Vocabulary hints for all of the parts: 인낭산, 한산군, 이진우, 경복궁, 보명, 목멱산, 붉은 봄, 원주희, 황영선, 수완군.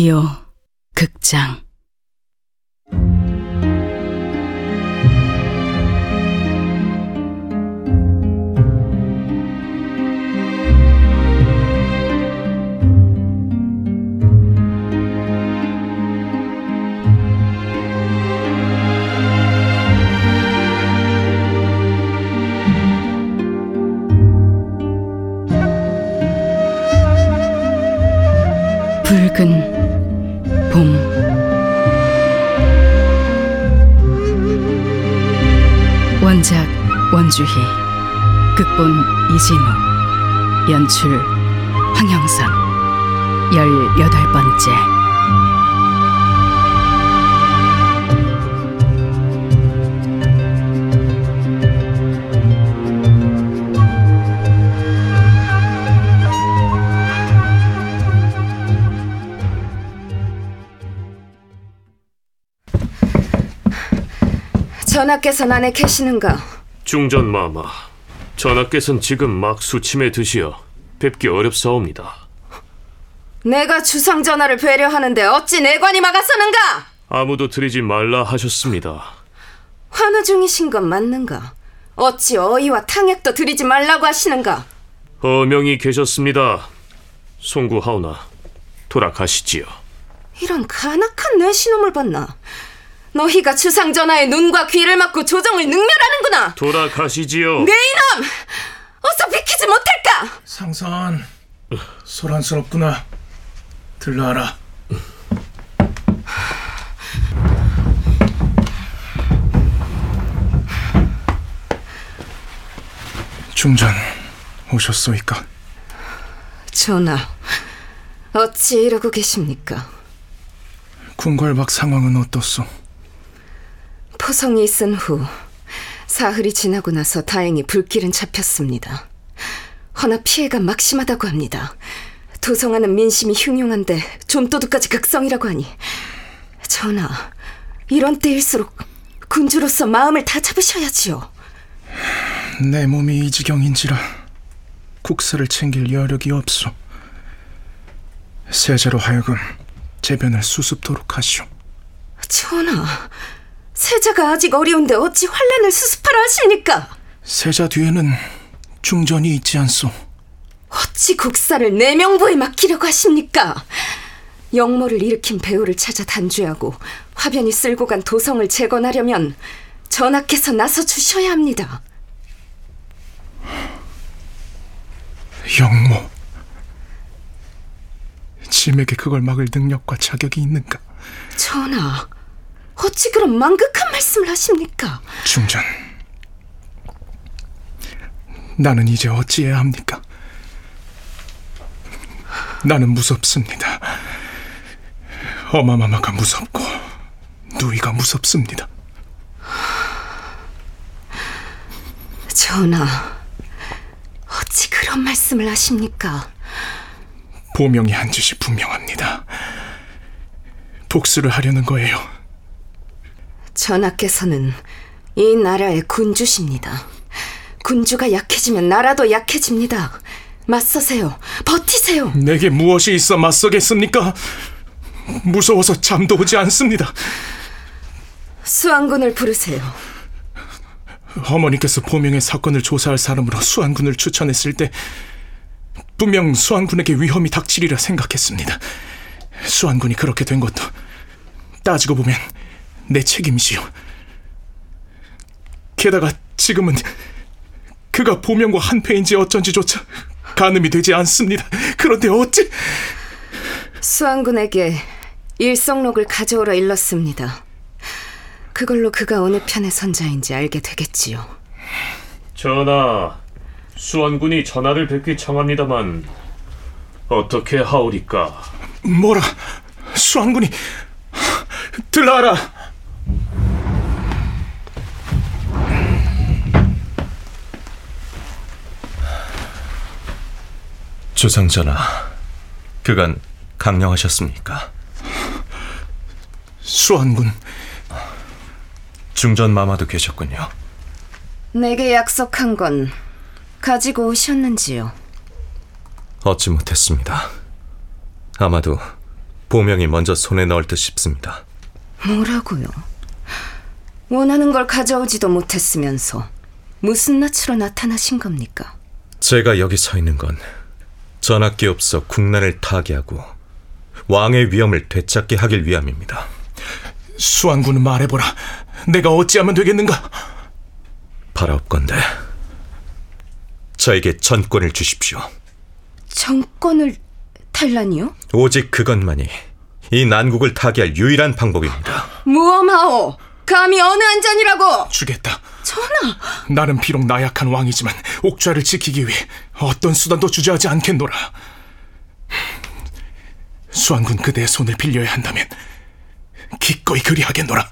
드디어 극장. 붉은 봄. 원작 원주희, 극본 이진우, 연출 황영선. 18번째. 전하께서는 안에 계시는가? 중전마마, 전하께서는 지금 막 수침에 드시어 뵙기 어렵사옵니다. 내가 주상전하를 배려하는데 어찌 내관이 막아서는가? 아무도 들이지 말라 하셨습니다. 환우 중이신 건 맞는가? 어찌 어이와 탕약도 들이지 말라고 하시는가? 어명이 계셨습니다. 송구하오나 돌아가시지요. 이런 간악한 뇌신음을 봤나? 너희가 주상전하의 눈과 귀를 막고 조정을 능멸하는구나. 돌아가시지요. 네 이놈! 어서 비키지 못할까? 상선, 소란스럽구나. 들러하라. 중전, 오셨소이까? 전하, 어찌 이러고 계십니까? 궁궐밖 상황은 어떻소? 포성이 있은 후 사흘이 지나고 나서 다행히 불길은 잡혔습니다. 허나 피해가 막심하다고 합니다. 도성하는 민심이 흉흉한데 좀도둑까지 극성이라고 하니, 전하, 이런 때일수록 군주로서 마음을 다 잡으셔야지요. 내 몸이 이 지경인지라 국사를 챙길 여력이 없소. 세자로 하여금 재변을 수습토록 하시오. 전하, 세자가 아직 어려운데 어찌 환란을 수습하라 하십니까? 세자 뒤에는 중전이 있지 않소. 어찌 국사를 내 명부에 맡기려고 하십니까? 역모를 일으킨 배후를 찾아 단죄하고 화변이 쓸고 간 도성을 재건하려면 전하께서 나서 주셔야 합니다. 역모, 짐에게 그걸 막을 능력과 자격이 있는가? 전하, 어찌 그런 망극한 말씀을 하십니까? 중전, 나는 이제 어찌해야 합니까? 나는 무섭습니다. 어마마마가 무섭고 누이가 무섭습니다. 전하, 어찌 그런 말씀을 하십니까? 보명이 한 짓이 분명합니다. 복수를 하려는 거예요. 전하께서는 이 나라의 군주십니다. 군주가 약해지면 나라도 약해집니다. 맞서세요. 버티세요. 내게 무엇이 있어 맞서겠습니까? 무서워서 잠도 오지 않습니다. 수완군을 부르세요. 어머니께서 보명의 사건을 조사할 사람으로 수완군을 추천했을 때 분명 수완군에게 위험이 닥치리라 생각했습니다. 수완군이 그렇게 된 것도 따지고 보면 내 책임이시오. 게다가 지금은 그가 보명과 한패인지 어쩐지조차 가늠이 되지 않습니다. 그런데 어찌... 수완군에게 일성록을 가져오라 일렀습니다. 그걸로 그가 어느 편의 선자인지 알게 되겠지요. 전하, 수완군이 전하를 뵙기 청합니다만 어떻게 하오리까? 뭐라? 수완군이... 들러하라. 주상전하, 그간 강령하셨습니까? 수완군, 중전 마마도 계셨군요. 내게 약속한 건 가지고 오셨는지요? 얻지 못했습니다. 아마도 보명이 먼저 손에 넣을 듯 싶습니다. 뭐라고요? 원하는 걸 가져오지도 못했으면서 무슨 낯으로 나타나신 겁니까? 제가 여기 서 있는 건 전학기 없어 국난을 타개하고 왕의 위엄을 되찾게 하길 위함입니다. 수완군은 말해보라. 내가 어찌하면 되겠는가? 바라옵건대 저에게 전권을 주십시오. 전권을 탈란이요? 오직 그것만이 이 난국을 타개할 유일한 방법입니다. 무엄하오! 감히 어느 한 잔이라고! 주겠다. 전하! 나는 비록 나약한 왕이지만 옥좌를 지키기 위해 어떤 수단도 주저하지 않겠노라. 수완군 그대의 손을 빌려야 한다면 기꺼이 그리하겠노라.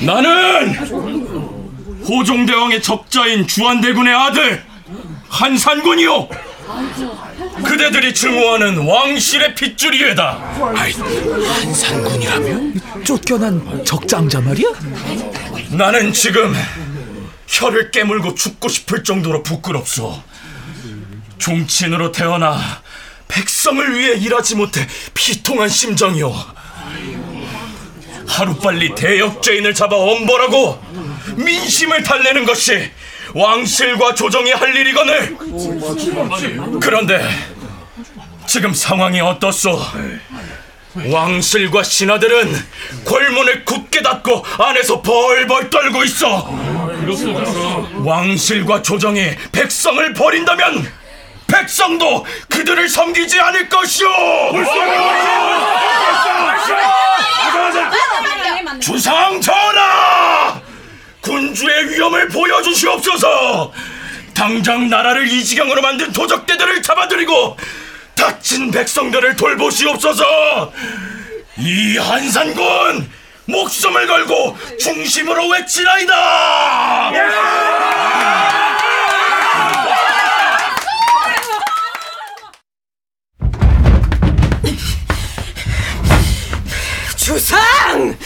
나는 호종대왕의 적자인 주한대군의 아들 한산군이요, 그대들이 증오하는 왕실의 핏줄이외다. 한산군이라면? 쫓겨난 적장자 말이야? 나는 지금 혀를 깨물고 죽고 싶을 정도로 부끄럽소. 종친으로 태어나 백성을 위해 일하지 못해 피통한 심정이요, 하루빨리 대역죄인을 잡아 엄벌하고 민심을 달래는 것이 왕실과 조정이 할 일이거늘. 그런데 지금 상황이 어떻소? 왕실과 신하들은 궐문을 굳게 닫고 안에서 벌벌 떨고 있어. 왕실과 조정이 백성을 버린다면 백성도 그들을 섬기지 않을 것이오. 주상 전하, 군주의 위엄을 보여주시옵소서. 당장 나라를 이 지경으로 만든 도적대들을 잡아들이고 다친 백성들을 돌보시옵소서. 이 한산군 목숨을 걸고 중심으로 외치나이다. 주상!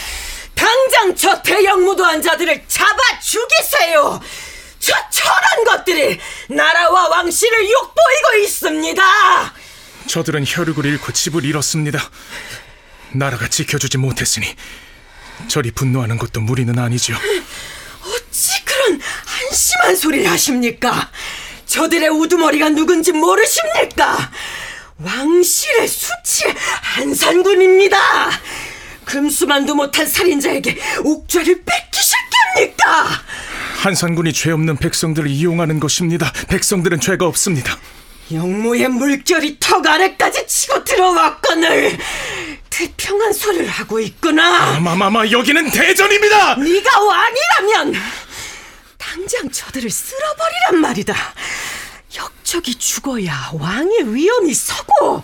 당장 저 대역무도한 자들을 잡아 죽이세요! 저 천한 것들이 나라와 왕실을 욕보이고 있습니다! 저들은 혈육을 잃고 집을 잃었습니다. 나라가 지켜주지 못했으니 저리 분노하는 것도 무리는 아니지요. 어찌 그런 한심한 소리를 하십니까? 저들의 우두머리가 누군지 모르십니까? 왕실의 수치 한산군입니다! 금수만도 못한 살인자에게 옥좌를 뺏기실 겁니까? 한산군이 죄 없는 백성들을 이용하는 것입니다. 백성들은 죄가 없습니다. 영모의 물결이 턱 아래까지 치고 들어왔거늘 태평한 소리를 하고 있구나. 아마마마, 여기는 대전입니다. 네가 왕이라면 당장 저들을 쓸어버리란 말이다. 역적이 죽어야 왕의 위엄이 서고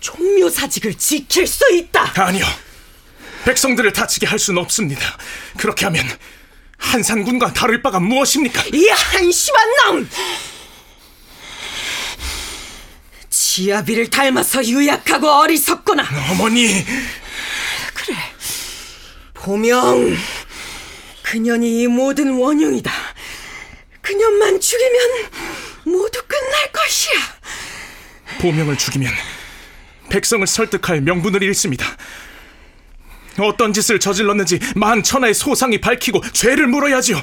종묘사직을 지킬 수 있다. 아니요, 백성들을 다치게 할 수는 없습니다. 그렇게 하면 한산군과 다를 바가 무엇입니까? 이 한심한 놈! 지아비를 닮아서 유약하고 어리석구나. 어머니! 그래, 보명, 그년이 이 모든 원흉이다. 그년만 죽이면 모두 끝날 것이야. 보명을 죽이면 백성을 설득할 명분을 잃습니다. 어떤 짓을 저질렀는지 만천하의 소상이 밝히고 죄를 물어야지요.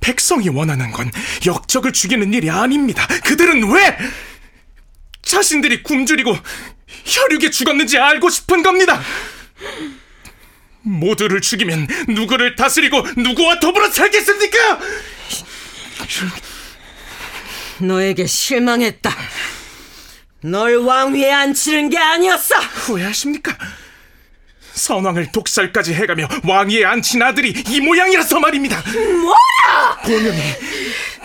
백성이 원하는 건 역적을 죽이는 일이 아닙니다. 그들은 왜 자신들이 굶주리고 혈육에 죽었는지 알고 싶은 겁니다. 모두를 죽이면 누구를 다스리고 누구와 더불어 살겠습니까? 너에게 실망했다. 널 왕위에 앉히는 게 아니었어. 후회하십니까? 선왕을 독살까지 해가며 왕위에 앉힌 아들이 이 모양이라서 말입니다. 뭐야!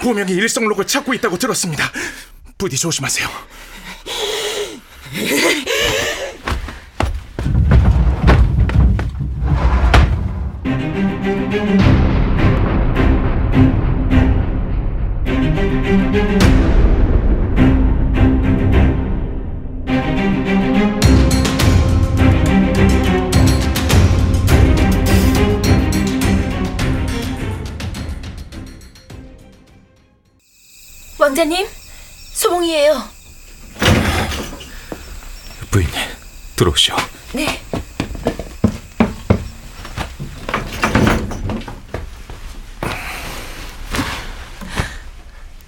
보명이 일성록을 찾고 있다고 들었습니다. 부디 조심하세요. 왕자님, 소봉이에요. 부인님, 들어오시오. 네.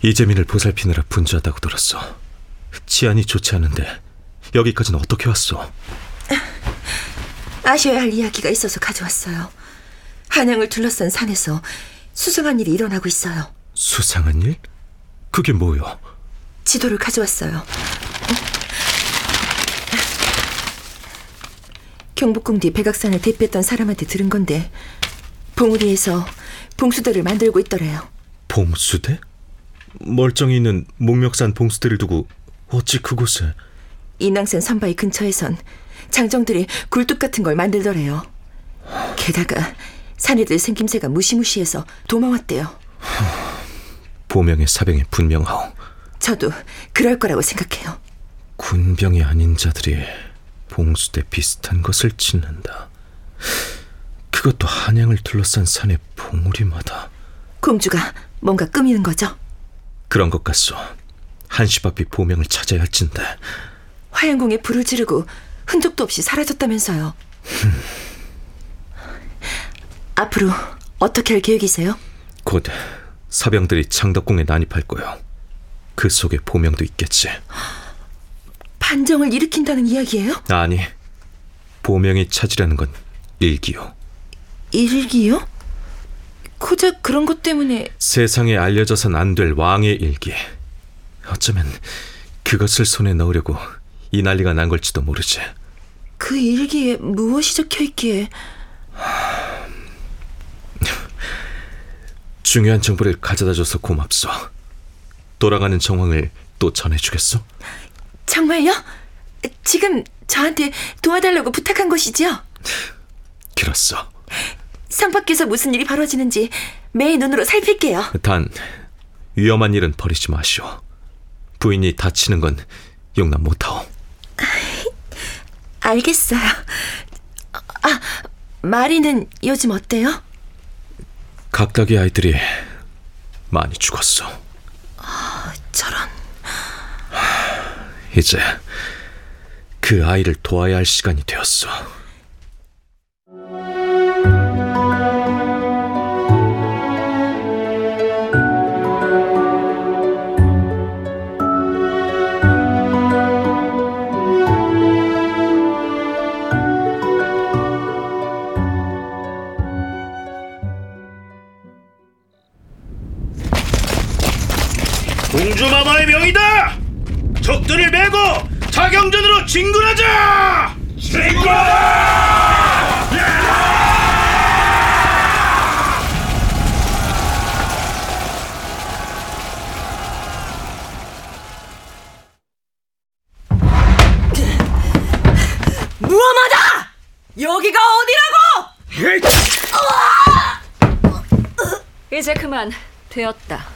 이재민을 보살피느라 분주하다고 들었어. 치안이 좋지 않은데 여기까지는 어떻게 왔어? 아셔야 할 이야기가 있어서 가져왔어요. 한양을 둘러싼 산에서 수상한 일이 일어나고 있어요. 수상한 일? 그게 뭐요? 지도를 가져왔어요. 경복궁 뒤 백악산을 대피했던 사람한테 들은 건데 봉우리에서 봉수대를 만들고 있더래요. 봉수대? 멀쩡히 있는 목멱산 봉수대를 두고 어찌 그곳에? 인낭산 선바위 근처에선 장정들이 굴뚝 같은 걸 만들더래요. 게다가 사내들 생김새가 무시무시해서 도망왔대요. 보명의 사병이 분명하오. 저도 그럴 거라고 생각해요. 군병이 아닌 자들이 봉수대 비슷한 것을 짓는다. 그것도 한양을 둘러싼 산의 봉우리마다. 공주가 뭔가 꾸미는 거죠? 그런 것 같소. 한시 바삐 보명을 찾아야 할진데. 화양궁에 불을 지르고 흔적도 없이 사라졌다면서요. 앞으로 어떻게 할 계획이세요? 곧 사병들이 창덕궁에 난입할 거요. 그 속에 보명도 있겠지. 반정을 일으킨다는 이야기예요? 아니, 보명이 찾으려는 건 일기요. 일기요? 고작 그런 것 때문에? 세상에 알려져선 안 될 왕의 일기. 어쩌면 그것을 손에 넣으려고 이 난리가 난 걸지도 모르지. 그 일기에 무엇이 적혀있기에? 중요한 정보를 가져다줘서 고맙소. 돌아가는 정황을 또 전해주겠소? 정말요? 지금 저한테 도와달라고 부탁한 것이지요? 그렇소. 성 밖에서 무슨 일이 벌어지는지 매의 눈으로 살필게요. 단, 위험한 일은 버리지 마시오. 부인이 다치는 건 용납 못하오. 알겠어요. 아, 마리는 요즘 어때요? 각각의 아이들이 많이 죽었어. 아, 저런. 이제 그 아이를 도와야 할 시간이 되었어. 공주마마의 명이다! 적들을 메고 자경전으로 진군하자! 진군! 무엄하다! 여기가 어디라고! 이제 그만 되었다.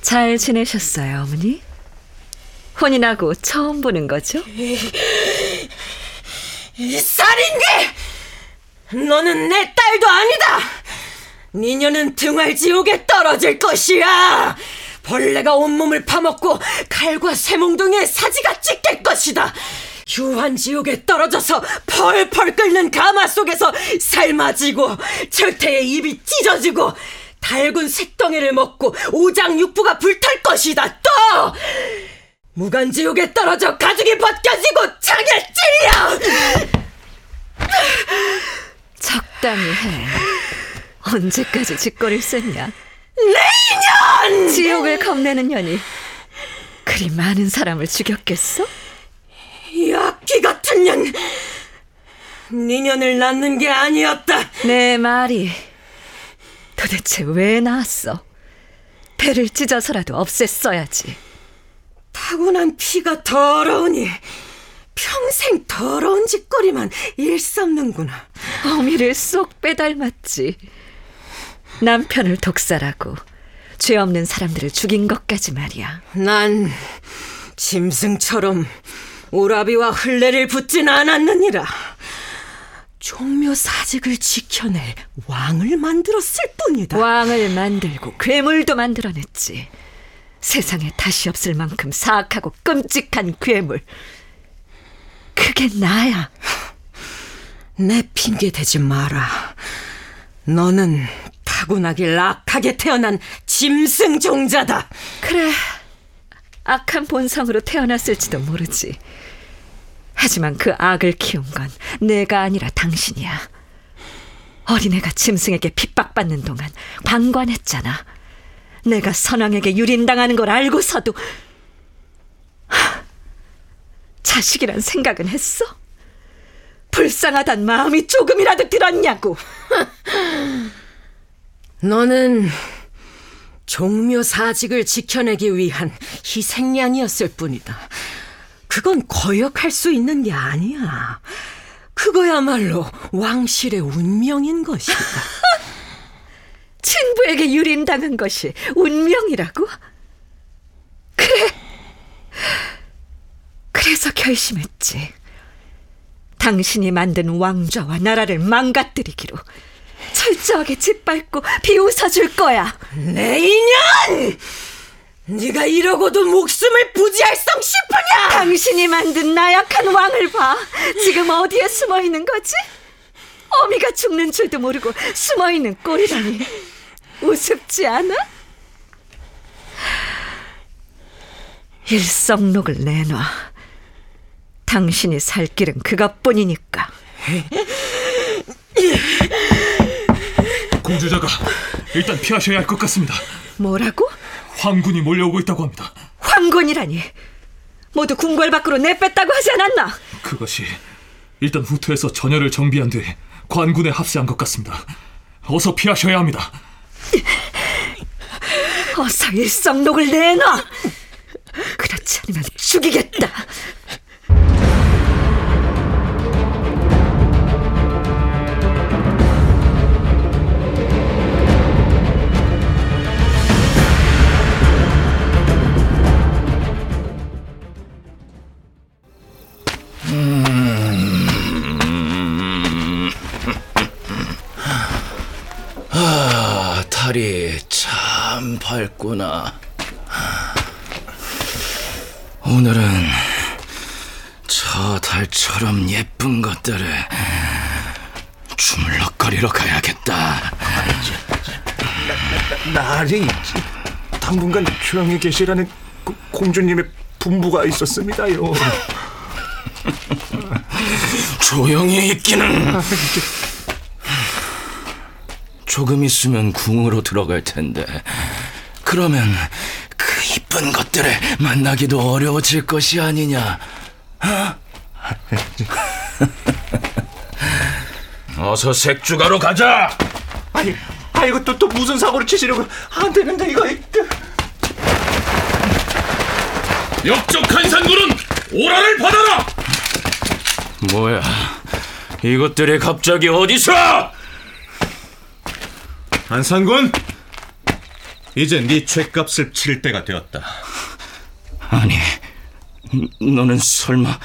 잘 지내셨어요, 어머니? 혼이 나고 처음 보는 거죠? 이 살인귀! 너는 내 딸도 아니다! 미녀는 등활지옥에 떨어질 것이야! 벌레가 온몸을 파먹고 칼과 쇠몽둥이에 사지가 찢길 것이다! 유한지옥에 떨어져서 펄펄 끓는 가마 속에서 삶아지고 철퇴의 입이 찢어지고 달군 쇳덩이를 먹고 오장육부가 불탈 것이다. 또 무간지옥에 떨어져 가죽이 벗겨지고 창에 찔려. 적당히 해. 언제까지 짓거릴 셈이야? 내 인연! 지옥을 겁내는 년이 그리 많은 사람을 죽였겠어? 이 악귀 같은 년, 네 년을 낳는 게 아니었다. 내 말이 도대체 왜 나왔어? 배를 찢어서라도 없앴어야지. 타고난 피가 더러우니 평생 더러운 짓거리만 일삼는구나. 어미를 쏙 빼닮았지. 남편을 독살하고 죄 없는 사람들을 죽인 것까지 말이야. 난 짐승처럼 오라비와 흘레를 붙진 않았느니라. 종묘 사직을 지켜낼 왕을 만들었을 뿐이다. 왕을 만들고 괴물도 만들어냈지. 세상에 다시 없을 만큼 사악하고 끔찍한 괴물. 그게 나야. 내 핑계 대지 마라. 너는 타고나길 악하게 태어난 짐승 종자다. 그래, 악한 본성으로 태어났을지도 모르지. 하지만 그 악을 키운 건 내가 아니라 당신이야. 어린애가 짐승에게 핍박받는 동안 방관했잖아. 내가 선왕에게 유린당하는 걸 알고서도 자식이란 생각은 했어? 불쌍하단 마음이 조금이라도 들었냐고. 너는 종묘 사직을 지켜내기 위한 희생양이었을 뿐이다. 그건 거역할 수 있는 게 아니야. 그거야말로 왕실의 운명인 것이다. 친부에게 유린당한 것이 운명이라고? 그래, 그래서 결심했지. 당신이 만든 왕좌와 나라를 망가뜨리기로 철저하게 짓밟고 비웃어줄 거야. 내 인연! 네가 이러고도 목숨을 부지할성 싶으냐? 당신이 만든 나약한 왕을 봐. 지금 어디에 숨어있는 거지? 어미가 죽는 줄도 모르고 숨어있는 꼴이라니. 우습지 않아? 일성록을 내놔. 당신이 살 길은 그것뿐이니까. 공주자가 일단 피하셔야 할 것 같습니다. 뭐라고? 황군이 몰려오고 있다고 합니다. 황군이라니? 모두 궁궐 밖으로 내뺐다고 하지 않았나? 그것이 일단 후퇴해서 전열을 정비한 뒤 관군에 합세한 것 같습니다. 어서 피하셔야 합니다. 어서 일성록을 내놔. 그렇지 않으면 죽이겠다. 다리 참 밝구나. 오늘은 저 달처럼 예쁜 것들을 주물럭거리러 가야겠다. 날이 당분간 주양에 계시라는 공주님의 분부가 있었습니다요. 조용히 있기는. 조금 있으면 궁으로 들어갈 텐데 그러면 그 이쁜 것들을 만나기도 어려워질 것이 아니냐. 어서 색주가로 가자. 아이고 또 무슨 사고를 치시려고. 안 되는데 이거. 역적 한산군은 오라를 받아라. 뭐야, 이것들이 갑자기 어디서? 한산군, 이제 네 죗값을 치를 때가 되었다. 아니, 너는 설마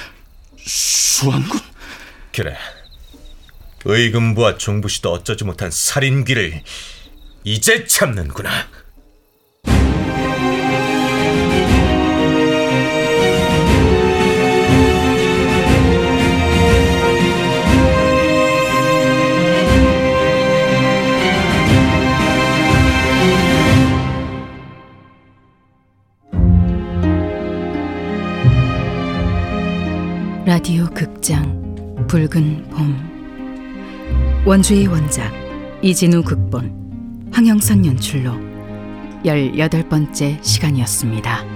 수완군? 그래, 의금부와 종부시도 어쩌지 못한 살인귀를 이제 참는구나. 라디오 극장 붉은 봄, 원주희 원작, 이진우 극본, 황영선 연출로 18번째 시간이었습니다.